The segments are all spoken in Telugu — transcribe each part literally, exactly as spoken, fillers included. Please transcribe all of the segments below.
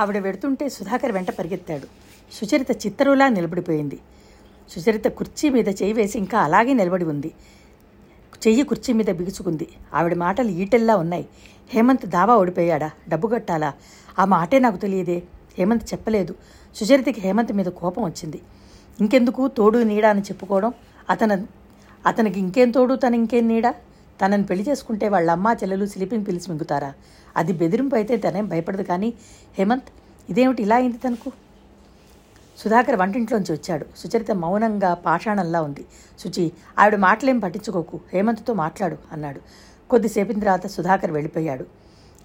ఆవిడ వెడుతుంటే సుధాకర్ వెంట పరిగెత్తాడు. సుచరిత చిత్తరులా నిలబడిపోయింది. సుచరిత కుర్చీ మీద చేయి వేసి ఇంకా అలాగే నిలబడి ఉంది. చెయ్యి కుర్చీ మీద బిగుచుకుంది. ఆవిడ మాటలు ఈటెల్లా ఉన్నాయి. హేమంత్ దావా ఓడిపోయాడా? డబ్బు కట్టాలా? ఆ మాటే నాకు తెలియదే. హేమంత్ చెప్పలేదు. సుచరితకి హేమంత్ మీద కోపం వచ్చింది. ఇంకెందుకు తోడు నీడా అని చెప్పుకోవడం? అతను అతనికి ఇంకేం తోడు, తను ఇంకేం నీడా? తనని పెళ్లి చేసుకుంటే వాళ్ళ అమ్మ చెల్లెలు స్లీపింగ్ పిలిచి మింగుతారా? అది బెదిరింపు అయితే తనేం భయపడదు. కానీ హేమంత్ ఇదేమిటి ఇలా అయింది తనకు? సుధాకర్ వంటింట్లోంచి వచ్చాడు. సుచరిత మౌనంగా పాషాణంలా ఉంది. సుచి, ఆవిడ మాటలేం పట్టించుకోకు, హేమంత్తో మాట్లాడు అన్నాడు. కొద్దిసేపిన తర్వాత సుధాకర్ వెళ్ళిపోయాడు.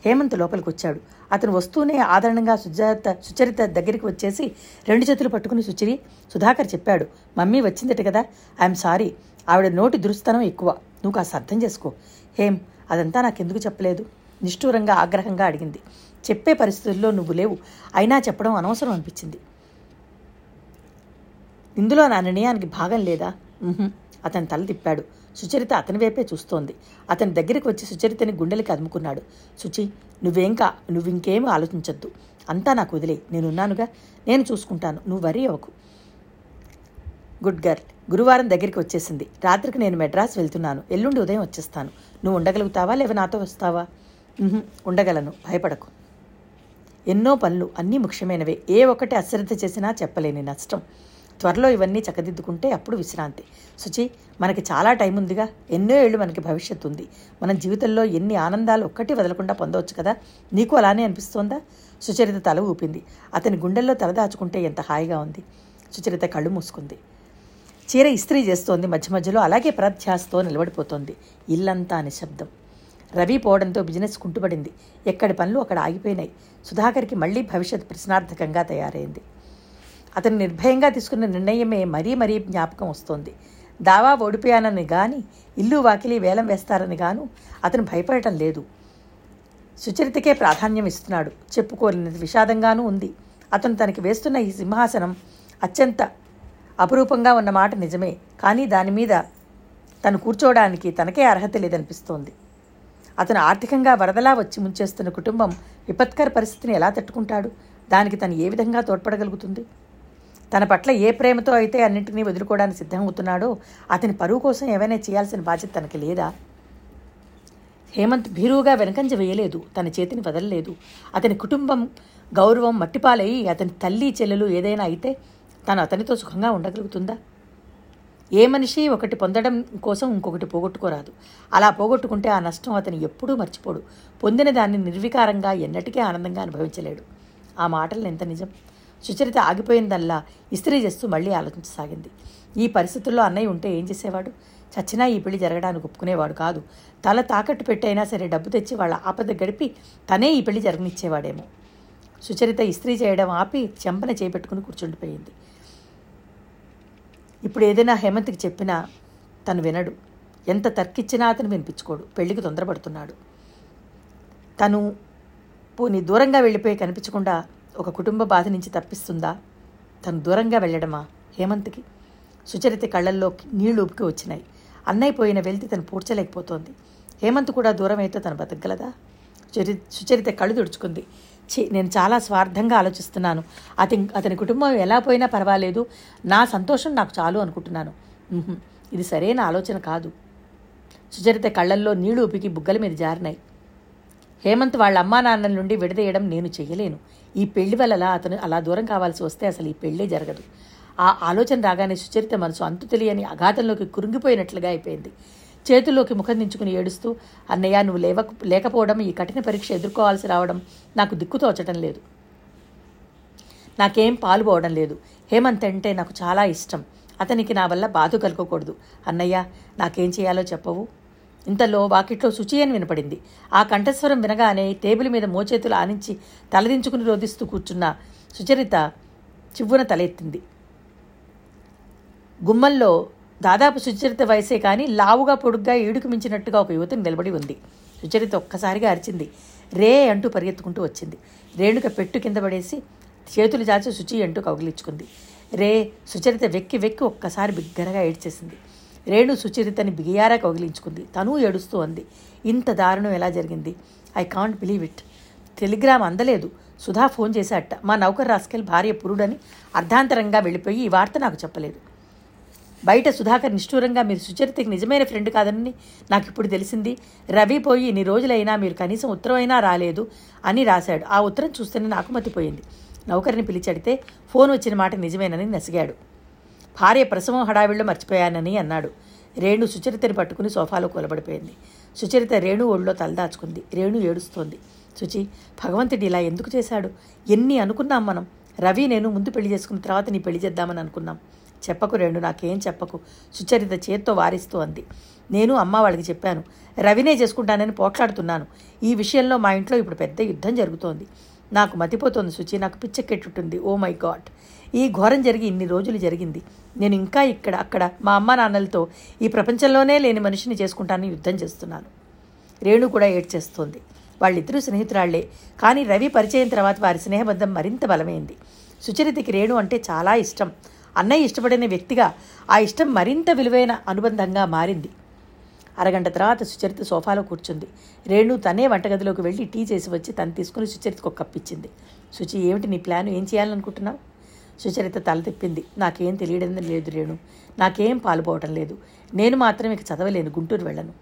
హేమంత్ లోపలికి వచ్చాడు. అతను వస్తూనే ఆదరణంగా సుజాత సుచరిత దగ్గరికి వచ్చేసి రెండు చేతులు పట్టుకుని, సుచిరి, సుధాకర్ చెప్పాడు, మమ్మీ వచ్చిందట కదా, ఐఎమ్ సారీ, ఆవిడ నోటి దురుస్తనం ఎక్కువ, నువ్వు కాస్త అర్థం చేసుకో. హేమ్, అదంతా నాకెందుకు చెప్పలేదు? నిష్ఠూరంగా ఆగ్రహంగా అడిగింది. చెప్పే పరిస్థితుల్లో నువ్వు లేవు, అయినా చెప్పడం అనవసరం అనిపించింది. ఇందులో నా నిర్ణయానికి భాగం లేదా? అతను తల తిప్పాడు. సుచరిత అతని వైపే చూస్తోంది. అతని దగ్గరికి వచ్చి సుచరితని గుండెలకి అదుముకున్నాడు. సుచి, నువ్వేంకా నువ్వు ఇంకేమీ ఆలోచించద్దు, అంతా నాకు వదిలే, నేనున్నానుగా, నేను చూసుకుంటాను, నువ్వు వరీ అవ్వకు. Good girl. గురువారం దగ్గరికి వచ్చేసింది. రాత్రికి నేను మెడ్రాస్ వెళ్తున్నాను, ఎల్లుండి ఉదయం వచ్చేస్తాను. నువ్వు ఉండగలుగుతావా లేవ నాతో వస్తావా? ఉండగలను, భయపడకు. ఎన్నో పనులు, అన్నీ ముఖ్యమైనవే, ఏ ఒక్కటి అశ్రద్ధ చేసినా చెప్పలేని నష్టం. త్వరలో ఇవన్నీ చక్కదిద్దుకుంటే అప్పుడు విశ్రాంతి. సుచి, మనకి చాలా టైం ఉందిగా, ఎన్నో ఏళ్ళు మనకి భవిష్యత్తు ఉంది. మన జీవితంలో ఎన్ని ఆనందాలు ఒక్కటి వదలకుండా పొందవచ్చు కదా, నీకు అలానే అనిపిస్తోందా? సుచరిత తల ఊపింది. అతని గుండెల్లో తలదాచుకుంటే ఎంత హాయిగా ఉంది. సుచరిత కళ్ళు మూసుకుంది. చీర ఇస్త్రీ చేస్తోంది. మధ్య మధ్యలో అలాగే ప్రధ్యాసతో నిలబడిపోతోంది. ఇల్లంతా నిశ్శబ్దం. రవి పోవడంతో బిజినెస్ కుంటుపడింది. ఎక్కడి పనులు అక్కడ ఆగిపోయినాయి. సుధాకర్కి మళ్లీ భవిష్యత్ ప్రశ్నార్థకంగా తయారైంది. అతను నిర్భయంగా తీసుకున్న నిర్ణయమే మరీ మరీ జ్ఞాపకం వస్తోంది. దావా ఓడిపోయానని గాని, ఇల్లు వాకిలి వేలం వేస్తారని గాను అతను భయపడటం లేదు. సుచరితకే ప్రాధాన్యం ఇస్తున్నాడు. చెప్పుకోలేని విషాదంగానూ ఉంది. అతను తనకి వేస్తున్న ఈ సింహాసనం అత్యంత అపురూపంగా ఉన్న మాట నిజమే, కానీ దానిమీద తను కూర్చోవడానికి తనకే అర్హత లేదనిపిస్తోంది. అతను ఆర్థికంగా వరదలా వచ్చి ముంచేస్తున్న కుటుంబం విపత్కర పరిస్థితిని ఎలా తట్టుకుంటాడు? దానికి తను ఏ విధంగా తోడ్పడగలుగుతుంది? తన పట్ల ఏ ప్రేమతో అయితే అన్నింటినీ వదులుకోవడానికి సిద్ధమవుతున్నాడో అతని పరువు కోసం ఏమైనా చేయాల్సిన బాధ్యత తనకి లేదా? హేమంత్ భీరువుగా వెనకంజ వేయలేదు, తన చేతిని వదలలేదు. అతని కుటుంబం గౌరవం మట్టిపాలయ్యి అతని తల్లి చెల్లెలు ఏదైనా అయితే తను అతనితో సుఖంగా ఉండగలుగుతుందా? ఏ మనిషి ఒకటి పొందడం కోసం ఇంకొకటి పోగొట్టుకోరాదు. అలా పోగొట్టుకుంటే ఆ నష్టం అతను ఎప్పుడూ మర్చిపోడు. పొందిన దాన్ని నిర్వికారంగా ఎన్నటికీ ఆనందంగా అనుభవించలేడు. ఆ మాటలు ఎంత నిజం? సుచరిత ఆగిపోయిందల్లా ఇస్త్రీ చేస్తూ మళ్ళీ ఆలోచించసాగింది. ఈ పరిస్థితుల్లో అన్నయ్య ఉంటే ఏం చేసేవాడు? చచ్చినా ఈ పెళ్లి జరగడానికి ఒప్పుకునేవాడు కాదు. తల తాకట్టు పెట్టైనా సరే డబ్బు తెచ్చి వాళ్ళ ఆపద గడిపి తనే ఈ పెళ్లి జరగనిచ్చేవాడేమో. సుచరిత ఇస్త్రీ చేయడం ఆపి చెంపన చేపెట్టుకుని కూర్చుండిపోయింది. ఇప్పుడు ఏదైనా హేమంత్కి చెప్పినా తను వినడు. ఎంత తర్కిచ్చినా అతను వినిపించుకోడు. పెళ్లికి తొందరపడుతున్నాడు. తను పోనీ దూరంగా వెళ్ళిపోయి కనిపించకుండా ఒక కుటుంబ బాధ నుంచి తప్పిస్తుందా? తను దూరంగా వెళ్ళడమా హేమంత్కి? సుచరిత కళ్ళల్లో నీళ్లు ఉబ్బుకి వచ్చినాయి. అన్నయ్య పోయిన వెళ్తే తను పూడ్చలేకపోతోంది. హేమంత్ కూడా దూరం అయితే తను బతకగలదా? సుచరిత కళ్ళు తుడుచుకుంది. ఛీ, నేను చాలా స్వార్థంగా ఆలోచిస్తున్నాను. అతని అతని కుటుంబం ఎలా పోయినా పర్వాలేదు, నా సంతోషం నాకు చాలు అనుకుంటున్నాను. ఇది సరైన ఆలోచన కాదు. సుచరిత కళ్ళల్లో నీళ్లు ఉబ్బికి బుగ్గల మీద జారినాయి. హేమంత్ వాళ్ళ అమ్మా నాన్నల నుండి విడదీయడం నేను చెయ్యలేను. ఈ పెళ్లి వల్ల అతను అలా దూరం కావాల్సి వస్తే అసలు ఈ పెళ్ళే జరగదు. ఆ ఆలోచన రాగానే సుచరిత మనసు అంతు తెలియని అఘాతంలోకి కురింగిపోయినట్లుగా అయిపోయింది. చేతుల్లోకి ముఖం దించుకుని ఏడుస్తూ, అన్నయ్య నువ్వు లేవ లేకపోవడం ఈ కఠిన పరీక్ష ఎదుర్కోవాల్సి రావడం నాకు దిక్కుతోచడం లేదు. నాకేం పాలుపోవడం లేదు. హేమంత్ అంటే నాకు చాలా ఇష్టం. అతనికి నా వల్ల బాధ కలుగకూడదు. అన్నయ్య, నాకేం చేయాలో చెప్పవు. ఇంతలో వాకిట్లో శుచి అని వినపడింది. ఆ కంఠస్వరం వినగానే టేబుల్ మీద మోచేతులు ఆనించి తలదించుకుని రోధిస్తూ కూర్చున్న సుచరిత చివ్వున తలెత్తింది. గుమ్మంలో దాదాపు సుచరిత వయసే కానీ లావుగా పొడుగ్గా ఈడుకు మించినట్టుగా ఒక యువతి నిలబడి ఉంది. సుచరిత ఒక్కసారిగా అరిచింది. రే అంటూ పరిగెత్తుకుంటూ వచ్చింది. రేణుక పెట్టు కింద పడేసి చేతులు చాచి శుచి అంటూ కౌగిలించుకుంది. రే సుచరిత వెక్కి వెక్కి ఒక్కసారి బిగ్గరగా ఏడ్చేసింది. రేణు సుచరితని బిగియారా కౌగిలించుకుంది. తను ఏడుస్తూ అంది, ఇంత దారుణం ఎలా జరిగింది? I can't believe it. Telegram అందలేదు. సుధా ఫోన్ చేశాట. మా నౌకర్ రాస్కెల్ భార్య పురుడని అర్ధాంతరంగా వెళ్ళిపోయి ఈ వార్త నాకు చెప్పలేదు. బయట సుధాకర్ నిష్ఠూరంగా మీరు సుచరితకి నిజమైన ఫ్రెండ్ కాదని నాకు ఇప్పుడు తెలిసింది. రవి పోయి ఇన్ని రోజులైనా మీరు కనీసం ఉత్తరమైనా రాలేదు అని రాశాడు. ఆ ఉత్తరం చూస్తేనే నాకు మతిపోయింది. నౌకర్ని పిలిచడితే ఫోన్ వచ్చిన మాట నిజమేనని నసిగాడు. భార్య ప్రసవం హడావిడిలో మర్చిపోయానని అన్నాడు. రేణు సుచరితని పట్టుకుని సోఫాలో కూలబడిపోయింది. సుచరిత రేణు ఒళ్ళో తలదాచుకుంది. రేణు ఏడుస్తోంది. సుచి, భగవంతుడు ఇలా ఎందుకు చేశాడు? ఎన్ని అనుకున్నాం మనం. రవి నేను ముందు పెళ్లి చేసుకున్న తర్వాత నీ పెళ్లి చేద్దామని అనుకున్నాం. చెప్పకు రేణు, నాకేం చెప్పకు, సుచరిత చేత్తో వారిస్తూ అంది. నేను అమ్మ వాళ్ళకి చెప్పాను, రవినే చేసుకుంటానని పోట్లాడుతున్నాను. ఈ విషయంలో మా ఇంట్లో ఇప్పుడు పెద్ద యుద్ధం జరుగుతోంది. నాకు మతిపోతోంది సుచి, నాకు పిచ్చెక్కెట్టుంది. ఓ మై గాడ్, ఈ ఘోరం జరిగి ఇన్ని రోజులు జరిగింది. నేను ఇంకా ఇక్కడ అక్కడ మా అమ్మ నాన్నలతో ఈ ప్రపంచంలోనే లేని మనిషిని చేసుకుంటానని యుద్ధం చేస్తున్నాను. రేణు కూడా ఏడ్చేస్తోంది. వాళ్ళిద్దరూ స్నేహితురాళ్లే, కానీ రవి పరిచయం తర్వాత వారి స్నేహబంధం మరింత బలమైంది. సుచరితకి రేణు అంటే చాలా ఇష్టం. అన్నయ్య ఇష్టపడిన వ్యక్తిగా ఆ ఇష్టం మరింత విలువైన అనుబంధంగా మారింది. అరగంట తర్వాత సుచరిత సోఫాలో కూర్చుంది. రేణు తనే వంటగదిలోకి వెళ్ళి టీ చేసి వచ్చి తను తీసుకుని సుచరితకు ఒక కప్పు ఇచ్చింది. సుచి, ఏమిటి నీ ప్లాను, ఏం చేయాలనుకుంటున్నావు? సుచరిత తల తిప్పింది. నాకేం తెలియడం లేదు రేణు, నాకేం పాలుపోవటం లేదు. నేను మాత్రం ఇక చదవలేను, గుంటూరు వెళ్ళను.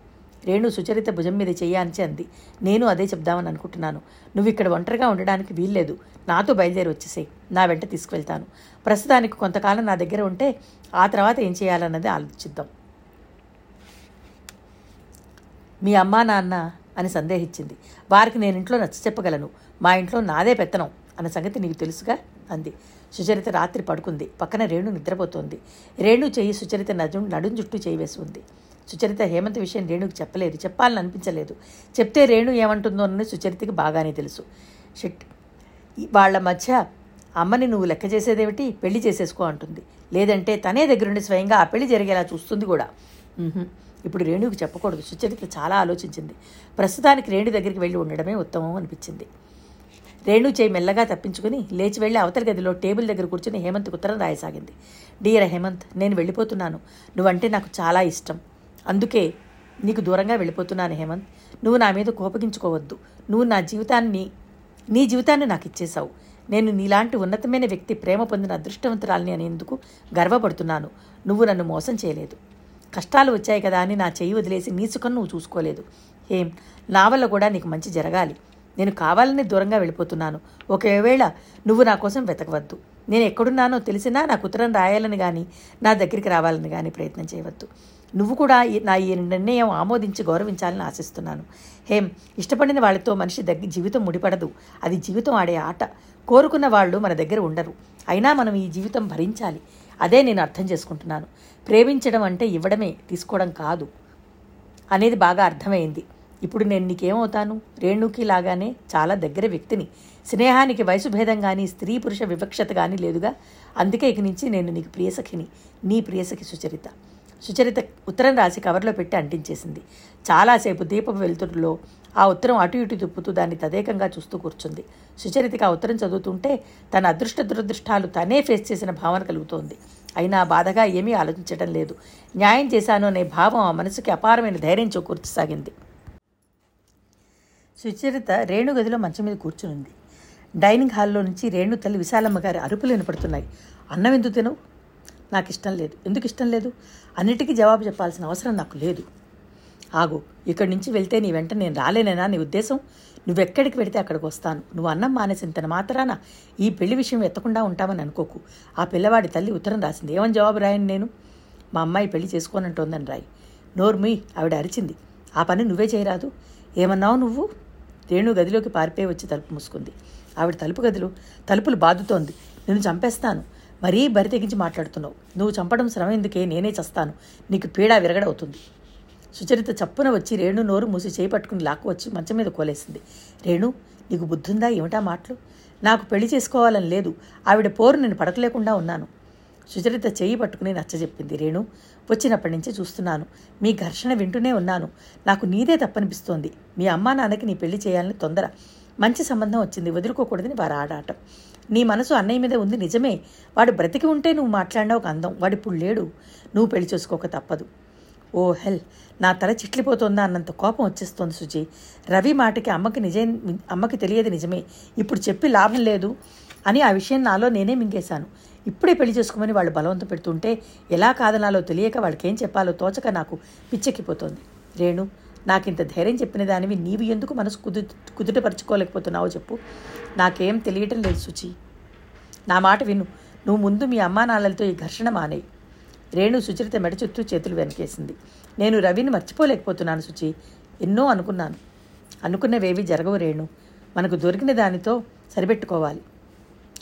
రేణు సుచరిత భుజం మీద చేయాలని అంది. నేను అదే చెప్దామని అనుకుంటున్నాను. నువ్వు ఇక్కడ ఒంటరిగా ఉండడానికి వీల్లేదు. నాతో బయలుదేరి వచ్చేసేయి, నా వెంట తీసుకువెళ్తాను. ప్రస్తుతానికి కొంతకాలం నా దగ్గర ఉంటే ఆ తర్వాత ఏం చేయాలన్నది ఆలోచిద్దాం. మీ అమ్మా నాన్న అని సందేహించింది. వారికి నేను ఇంట్లో నచ్చ చెప్పగలను. మా ఇంట్లో నాదే పెత్తనం అన్న సంగతి నీకు తెలుసుగా అంది. సుచరిత రాత్రి పడుకుంది. పక్కన రేణు నిద్రపోతోంది. రేణు చేయి సుచరిత నడు నడుం చుట్టూ చేయి వేసి ఉంది. సుచరిత హేమంత్ విషయం రేణుకి చెప్పలేదు. చెప్పాలని అనిపించలేదు. చెప్తే రేణు ఏమంటుందోనని సుచరితకి బాగానే తెలుసు. షిట్, వాళ్ళ మధ్య అమ్మని నువ్వు లెక్క చేసేదేమిటి, పెళ్లి చేసేసుకో అంటుంది. లేదంటే తనే దగ్గరుండి స్వయంగా ఆ పెళ్లి జరిగేలా చూస్తుంది కూడా. ఇప్పుడు రేణుకి చెప్పకూడదు. సుచరిత చాలా ఆలోచించింది. ప్రస్తుతానికి రేణు దగ్గరికి వెళ్ళి ఉండడమే ఉత్తమం అనిపించింది. రేణు చేయి మెల్లగా తప్పించుకుని లేచి వెళ్ళి అవతల గదిలో టేబుల్ దగ్గర కూర్చుని హేమంత్కు ఉత్తరం రాయసాగింది. డియర్ హేమంత్, నేను వెళ్ళిపోతున్నాను. నువ్వంటే నాకు చాలా ఇష్టం, అందుకే నీకు దూరంగా వెళ్ళిపోతున్నాను. హేమంత్, నువ్వు నా మీద కోపగించుకోవద్దు. నువ్వు నా జీవితాన్ని నీ జీవితాన్ని నాకు ఇచ్చేశావు. నేను నీలాంటి ఉన్నతమైన వ్యక్తి ప్రేమ పొందిన అదృష్టవంతురాలని అనేందుకు గర్వపడుతున్నాను. నువ్వు నన్ను మోసం చేయలేదు. కష్టాలు వచ్చాయి కదా అని నా చేయి వదిలేసి నీ సుఖం నువ్వు చూసుకోలేదు. ఏం, నా వల్ల కూడా నీకు మంచి జరగాలి. నేను కావాలని దూరంగా వెళ్ళిపోతున్నాను. ఒకవేళ నువ్వు నా కోసం వెతకవద్దు. నేను ఎక్కడున్నానో తెలిసినా నాకు ఉత్తరం రాయాలని కానీ నా దగ్గరికి రావాలని కానీ ప్రయత్నం చేయవద్దు. నువ్వు కూడా నా ఈ నిర్ణయం ఆమోదించి గౌరవించాలని ఆశిస్తున్నాను. హేం, ఇష్టపడిన వాళ్ళతో మనిషి దగ్గర జీవితం ముడిపడదు. అది జీవితం ఆడే ఆట. కోరుకున్న వాళ్ళు మన దగ్గర ఉండరు. అయినా మనం ఈ జీవితం భరించాలి. అదే నేను అర్థం చేసుకుంటున్నాను. ప్రేమించడం అంటే ఇవ్వడమే, తీసుకోవడం కాదు అనేది బాగా అర్థమైంది. ఇప్పుడు నేను నీకేమవుతాను? రేణుకి లాగానే చాలా దగ్గర వ్యక్తిని. స్నేహానికి వయసు భేదం కానీ స్త్రీ పురుష వివక్షత కానీ లేదుగా. అందుకే ఇక నుంచి నేను నీకు ప్రియసఖిని, నీ ప్రియసఖి సుచరిత. సుచరిత ఉత్తరం రాసి కవర్లో పెట్టి అంటించేసింది. చాలాసేపు దీపపు వెలుతురులో ఆ ఉత్తరం అటు ఇటు తిప్పుతూ దాన్ని తదేకంగా చూస్తూ కూర్చుంది. సుచరితకి ఆ ఉత్తరం చదువుతుంటే తన అదృష్ట దురదృష్టాలు తనే ఫేస్ చేసిన భావన కలుగుతోంది. అయినా బాధగా ఏమీ ఆలోచించడం లేదు. న్యాయం చేశాను అనే భావం ఆ మనసుకి అపారమైన ధైర్యం చేకూర్చసాగింది. సుచరిత రేణు గదిలో మంచం మీద కూర్చునుంది. డైనింగ్ హాల్లో నుంచి రేణు తల్లి విశాలమ్మ గారి అరుపులు వినపడుతున్నాయి. అన్నం ఎందుకు తినవు? నాకు ఇష్టం లేదు. ఎందుకు ఇష్టం లేదు? అన్నిటికీ జవాబు చెప్పాల్సిన అవసరం నాకు లేదు. ఆగు, ఇక్కడి నుంచి వెళ్తే నీ వెంట నేను రాలేనేనా నీ ఉద్దేశం? నువ్వెక్కడికి వెళితే అక్కడికి వస్తాను. నువ్వు అన్నం మానేసినంత మాత్రాన ఈ పెళ్లి విషయం ఎత్తకుండా ఉంటామని అనుకోకు. ఆ పిల్లవాడి తల్లి ఉత్తరం రాసింది. ఏమని జవాబు రాయను నేను? మా అమ్మాయి పెళ్లి చేసుకోనంటోందని రాయి. నోర్మి, ఆవిడ అరిచింది. ఆ పని నువ్వే చేయరాదు. ఏమన్నావు నువ్వు? రేణు గదిలోకి పారిపోయి వచ్చి తలుపు మూసుకుంది. ఆవిడ తలుపు గదులు తలుపులు బాదుతోంది. నేను చంపేస్తాను. మరీ బరి తెగించి మాట్లాడుతున్నావు. నువ్వు చంపడం శ్రమ ఎందుకే? నేనే చస్తాను. నీకు పీడా విరగడవుతుంది. సుచరిత చప్పున వచ్చి రేణు నోరు మూసి చేయి పట్టుకుని లాక్కు వచ్చి మంచం మీద కోలేసింది. రేణు, నీకు బుద్ధుందా? ఏమిటా మాటలు? నాకు పెళ్లి చేసుకోవాలని లేదు. ఆవిడ పోరు నేను పడకలేకుండా ఉన్నాను. సుచరిత చేయి పట్టుకుని నచ్చజెప్పింది. రేణు, వచ్చినప్పటి నుంచి చూస్తున్నాను. మీ ఘర్షణ వింటూనే ఉన్నాను. నాకు నీదే తప్పనిపిస్తోంది. మీ అమ్మా నాన్నకి నీ పెళ్లి చేయాలని తొందర. మంచి సంబంధం వచ్చింది, వదులుకోకూడదని వారు ఆడాటం. నీ మనసు అన్నయ్య మీద ఉంది నిజమే. వాడు బ్రతికి ఉంటే నువ్వు మాట్లాడినా ఒక అందం. వాడిప్పుడు లేడు. నువ్వు పెళ్లి చేసుకోక తప్పదు. ఓ హెల్, నా తల చిట్లిపోతుందా అన్నంత కోపం వచ్చేస్తోంది సుజీ. రవి మాటకి అమ్మకి నిజం అమ్మకి తెలియదు నిజమే, ఇప్పుడు చెప్పి లాభం లేదు అని ఆ విషయం నాలో నేనే మింగేశాను. ఇప్పుడే పెళ్లి చేసుకోమని వాళ్ళు బలవంతం పెడుతుంటే ఎలా కాదనాలో తెలియక వాళ్ళకేం చెప్పాలో తోచక నాకు పిచ్చెక్కిపోతోంది. రేణు, నాకింత ధైర్యం చెప్పిన దానివి నీవు ఎందుకు మనసు కుదు కుదుటపరుచుకోలేకపోతున్నావో చెప్పు. నాకేం తెలియటం లేదు సుచి, నా మాట విను, నువ్వు ముందు మీ అమ్మా నాన్నలతో ఈ ఘర్షణ మానేయి. రేణు సుచరిత మెడ చుట్టూ చేతులు వెనకేసింది. నేను రవిని మర్చిపోలేకపోతున్నాను సుచి, ఎన్నో అనుకున్నాను. అనుకున్నవేవి జరగవు రేణు, మనకు దొరికిన దానితో సరిపెట్టుకోవాలి.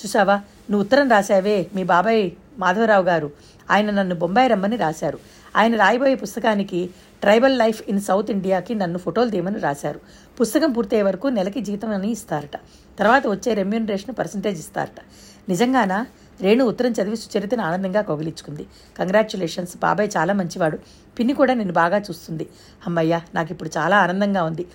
చూసావా, నువ్వు ఉత్తరం రాశావే మీ బాబాయ్ మాధవరావు గారు, ఆయన నన్ను బొంబాయి రమ్మని రాశారు. ఆయన రాయబోయే పుస్తకానికి ట్రైబల్ లైఫ్ ఇన్ సౌత్ ఇండియాకి నన్ను ఫోటోలు తీయమని రాశారు. పుస్తకం పూర్తయ్యే వరకు నెలకి జీతం అని ఇస్తారట, తర్వాత వచ్చే రెమ్యూనరేషన్ పర్సంటేజ్ ఇస్తారట. నిజంగానా? రేణు ఉత్తరం చదివి సుచరితను ఆనందంగా కౌగిలించుకుంది. కంగ్రాచ్యులేషన్స్, బాబాయ్ చాలా మంచివాడు, పిన్ని కూడా నిన్ను బాగా చూస్తుంది. అమ్మయ్య, నాకు ఇప్పుడు చాలా ఆనందంగా ఉంది.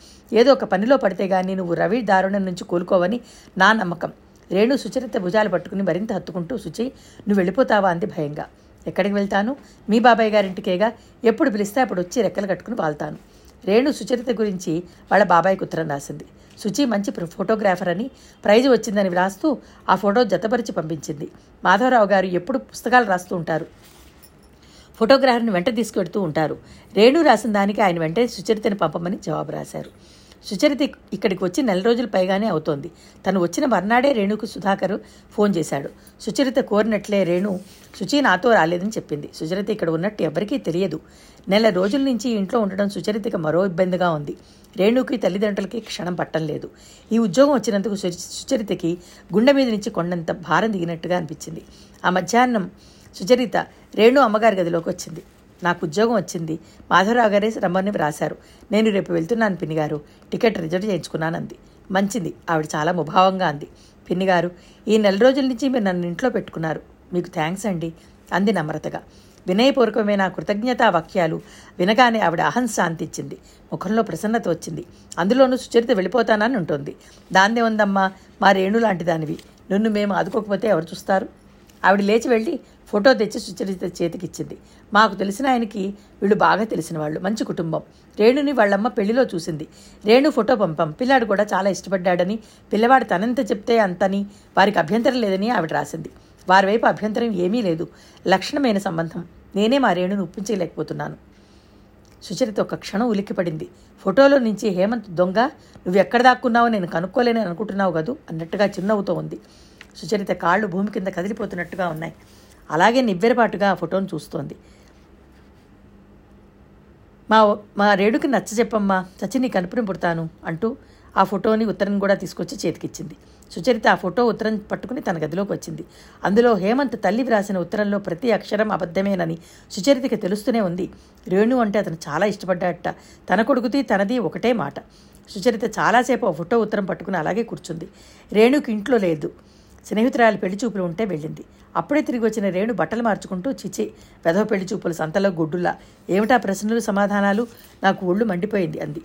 ఏదో ఒక పనిలో పడితే కానీ నువ్వు రవి దారుణం నుంచి కోలుకోవని నా నమ్మకం. రేణు సుచరిత భుజాలు పట్టుకుని మరింత హత్తుకుంటూ, సుచి నువ్వు వెళ్ళిపోతావా అంది భయంగా. ఎక్కడికి వెళ్తాను? మీ బాబాయ్ గారింటికేగా, ఎప్పుడు పిలిస్తే అప్పుడు వచ్చి రెక్కలు కట్టుకుని వాళ్తాను. రేణు సుచరిత గురించి వాళ్ళ బాబాయ్కి ఉత్తరం రాసింది. సుచి మంచి ఫోటోగ్రాఫర్ అని, ప్రైజ్ వచ్చిందని రాస్తూ ఆ ఫోటో జతపరిచి పంపించింది. మాధవరావు గారు ఎప్పుడు పుస్తకాలు రాస్తూ ఉంటారు, ఫోటోగ్రాఫర్ని వెంట తీసుకువెడుతూ ఉంటారు. రేణు రాసిన దానికి ఆయన వెంటనే సుచరితని పంపమని జవాబు రాశారు. సుచరిత ఇక్కడికి వచ్చి నెల రోజులు పైగానే అవుతోంది. తను వచ్చిన మర్నాడే రేణుకు సుధాకర్ ఫోన్ చేశాడు. సుచరిత కోరినట్లే రేణు సుచి నాతో రాలేదని చెప్పింది. సుచరిత ఇక్కడ ఉన్నట్టు ఎవరికీ తెలియదు. నెల రోజుల నుంచి ఇంట్లో ఉండడం సుచరితకి మరో ఇబ్బందిగా ఉంది. రేణుకి తల్లిదండ్రులకి క్షణం పట్టం లేదు. ఈ ఉద్యోగం వచ్చినందుకు సుచరితకి గుండె మీద నుంచి కొండంత భారం దిగినట్టుగా అనిపించింది. ఆ మధ్యాహ్నం సుచరిత రేణు అమ్మగారి గదిలోకి వచ్చింది. నాకు ఉద్యోగం వచ్చింది, మాధవరావు గారే రమ్మని రాశారు. నేను రేపు వెళ్తున్నాను పిన్నిగారు, టికెట్ రిజర్వ్ చేయించుకున్నాను అంది. మంచిది, ఆవిడ చాలా ముభావంగా అంది. పిన్నిగారు, ఈ నెల రోజుల నుంచి మీరు నన్ను ఇంట్లో పెట్టుకున్నారు, మీకు థ్యాంక్స్ అండి అంది నమ్రతగా. వినయపూర్వకమైన కృతజ్ఞతా వాక్యాలు వినగానే ఆవిడ అహం శాంతించింది, ముఖంలో ప్రసన్నత వచ్చింది. అందులోనూ సుచరిత వెళ్ళిపోతానని ఉంటుంది. దాందే ఉందమ్మా, మా రేణు లాంటి దానివి, నిన్ను మేము ఆదుకోకపోతే ఎవరు చూస్తారు? ఆవిడ లేచి వెళ్ళి ఫోటో తెచ్చి సుచరిత చేతికిచ్చింది. మాకు తెలిసిన ఆయనకి వీళ్ళు బాగా తెలిసిన వాళ్ళు, మంచి కుటుంబం. రేణుని వాళ్ళమ్మ పెళ్లిలో చూసింది. రేణు ఫోటో పంపం, పిల్లాడు కూడా చాలా ఇష్టపడ్డాడని, పిల్లవాడు తనంత చెప్తే అంతని వారికి అభ్యంతరం లేదని ఆవిడ రాసింది. వారి వైపు అభ్యంతరం ఏమీ లేదు, లక్షణమైన సంబంధం. నేనే మా రేణును ఒప్పించలేకపోతున్నాను. సుచరిత ఒక క్షణం ఉలిక్కిపడింది. ఫోటోలో నుంచి హేమంత్ దొంగ, నువ్వెక్కడ దాక్కున్నావో నేను కనుక్కోలేనని అనుకుంటున్నావు కదూ అన్నట్టుగా చిరునవ్వుతో ఉంది. సుచరిత కాళ్ళు భూమి కింద కదిలిపోతున్నట్టుగా ఉన్నాయి. అలాగే నివ్వెరపాటుగా ఆ ఫోటోను చూస్తోంది. మా మా రేణుకి నచ్చ చెప్పమ్మా, చచ్చి నీ కనుపుని పుడతాను అంటూ ఆ ఫోటోని ఉత్తరం కూడా తీసుకొచ్చి చేతికిచ్చింది. సుచరిత ఆ ఫోటో ఉత్తరం పట్టుకుని తన గదిలోకి వచ్చింది. అందులో హేమంత్ తల్లి వ్రాసిన ఉత్తరంలో ప్రతి అక్షరం అబద్ధమేనని సుచరితకి తెలుస్తూనే ఉంది. రేణు అంటే అతను చాలా ఇష్టపడ్డాట, తన కొడుకుది తనది ఒకటే మాట. సుచరిత చాలాసేపు ఆ ఫోటో ఉత్తరం పట్టుకుని అలాగే కూర్చుంది. రేణుకి ఇంట్లో లేదు, స్నేహితురాలు పెళ్లి చూపులు ఉంటే వెళ్ళింది. అప్పుడే తిరిగి వచ్చిన రేణు బట్టలు మార్చుకుంటూ, చిచి వెధవ పెళ్లి చూపులు సంతలో గొడ్డులా, ఏమిటా ప్రశ్నలు సమాధానాలు, నాకు ఒళ్ళు మండిపోయింది అంది.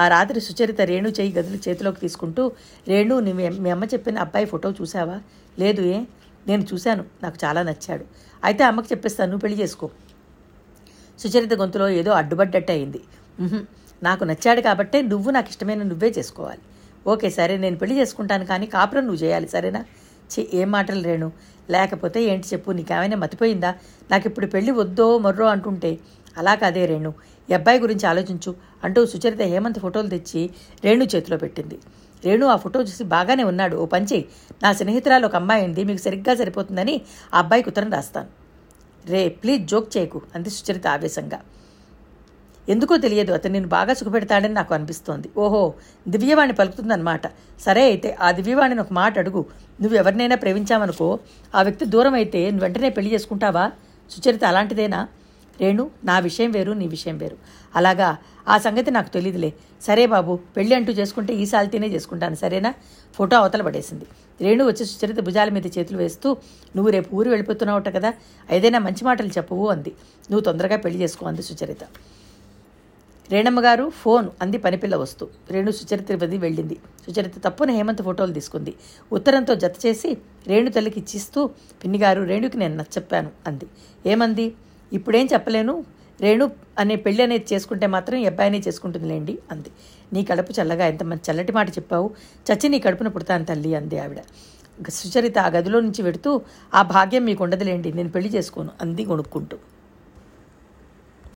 ఆ రాత్రి సుచరిత రేణు చేయి గదులు చేతిలోకి తీసుకుంటూ, రేణు నువ్వు మీ అమ్మ చెప్పిన అబ్బాయి ఫోటో చూసావా? లేదు. ఏ? నేను చూశాను, నాకు చాలా నచ్చాడు. అయితే అమ్మకి చెప్పేస్తాను, నువ్వు పెళ్లి చేసుకో. సుచరిత గొంతులో ఏదో అడ్డుపడ్డట్టు అయింది. నాకు నచ్చాడు కాబట్టే నువ్వు నాకు ఇష్టమైన నువ్వే చేసుకోవాలి. ఓకే సరే, నేను పెళ్లి చేసుకుంటాను, కానీ కాపురం నువ్వు చేయాలి, సరేనా? చి, ఏం మాటలు రేణు, లేకపోతే ఏంటి చెప్పు, నీకేమైనా మతిపోయిందా? నాకు ఇప్పుడు పెళ్ళి వద్దో మర్రో అంటుంటే అలా కాదే రేణు, ఈ అబ్బాయి గురించి ఆలోచించు అంటూ సుచరిత హేమంత్ ఫోటోలు తెచ్చి రేణు చేతిలో పెట్టింది. రేణు ఆ ఫోటో చూసి బాగానే ఉన్నాడు, ఓ పంచి, నా స్నేహితురాలు ఒక అమ్మాయి ఉంది, మీకు సరిగ్గా సరిపోతుందని ఆ అబ్బాయికి ఉత్తరం రాస్తాను. రే ప్లీజ్ జోక్ చేయకు అంది సుచరిత ఆవేశంగా. ఎందుకో తెలియదు, అతను నేను బాగా సుఖపెడతాడని నాకు అనిపిస్తోంది. ఓహో, దివ్యవాణి పలుకుతుందన్నమాట. సరే అయితే ఆ దివ్యవాణిని ఒక మాట అడుగు, నువ్వు ఎవరినైనా ప్రేమించావనుకో, ఆ వ్యక్తి దూరం అయితే నువ్వు వెంటనే పెళ్లి చేసుకుంటావా? సుచరిత అలాంటిదేనా? రేణు, నా విషయం వేరు, నీ విషయం వేరు. అలాగా, ఆ సంగతి నాకు తెలియదులే. సరే బాబు, పెళ్ళి అంటూ చేసుకుంటే ఈ సాల్తీనే చేసుకుంటాను, సరేనా? ఫోటో అవతల పడేసింది. రేణు వచ్చి సుచరిత భుజాల మీద చేతులు వేస్తూ, నువ్వు రేపు ఊరు వెళ్ళిపోతున్నావుట కదా, ఏదైనా మంచి మాటలు చెప్పవు అంది. నువ్వు తొందరగా పెళ్లి చేసుకో అంది సుచరిత. రేణమ్మగారు ఫోన్ అంది పనిపిల్ల వస్తూ. రేణు సుచరిత వద్ద వెళ్ళింది. సుచరిత తప్పున హేమంత్ ఫోటోలు తీసుకుంది. ఉత్తరంతో జత చేసి రేణు తల్లికి ఇచ్చిస్తూ, పిన్నిగారు రేణుకి నేను నచ్చ చెప్పాను అంది. ఏమంది? ఇప్పుడేం చెప్పలేను, రేణు అనే పెళ్ళి అనేది చేసుకుంటే మాత్రం ఈ అబ్బాయినే చేసుకుంటుందిలేండి అంది. నీ కడుపు చల్లగా ఎంత మంచి చల్లటి మాట చెప్పావు, చచ్చి నీ కడుపును పుడతాను తల్లి అంది ఆవిడ. సుచరిత ఆ గదిలో నుంచి వెడుతూ, ఆ భాగ్యం మీకు ఉండదులేండి, నేను పెళ్లి చేసుకోను అంది గొణుక్కుంటూ.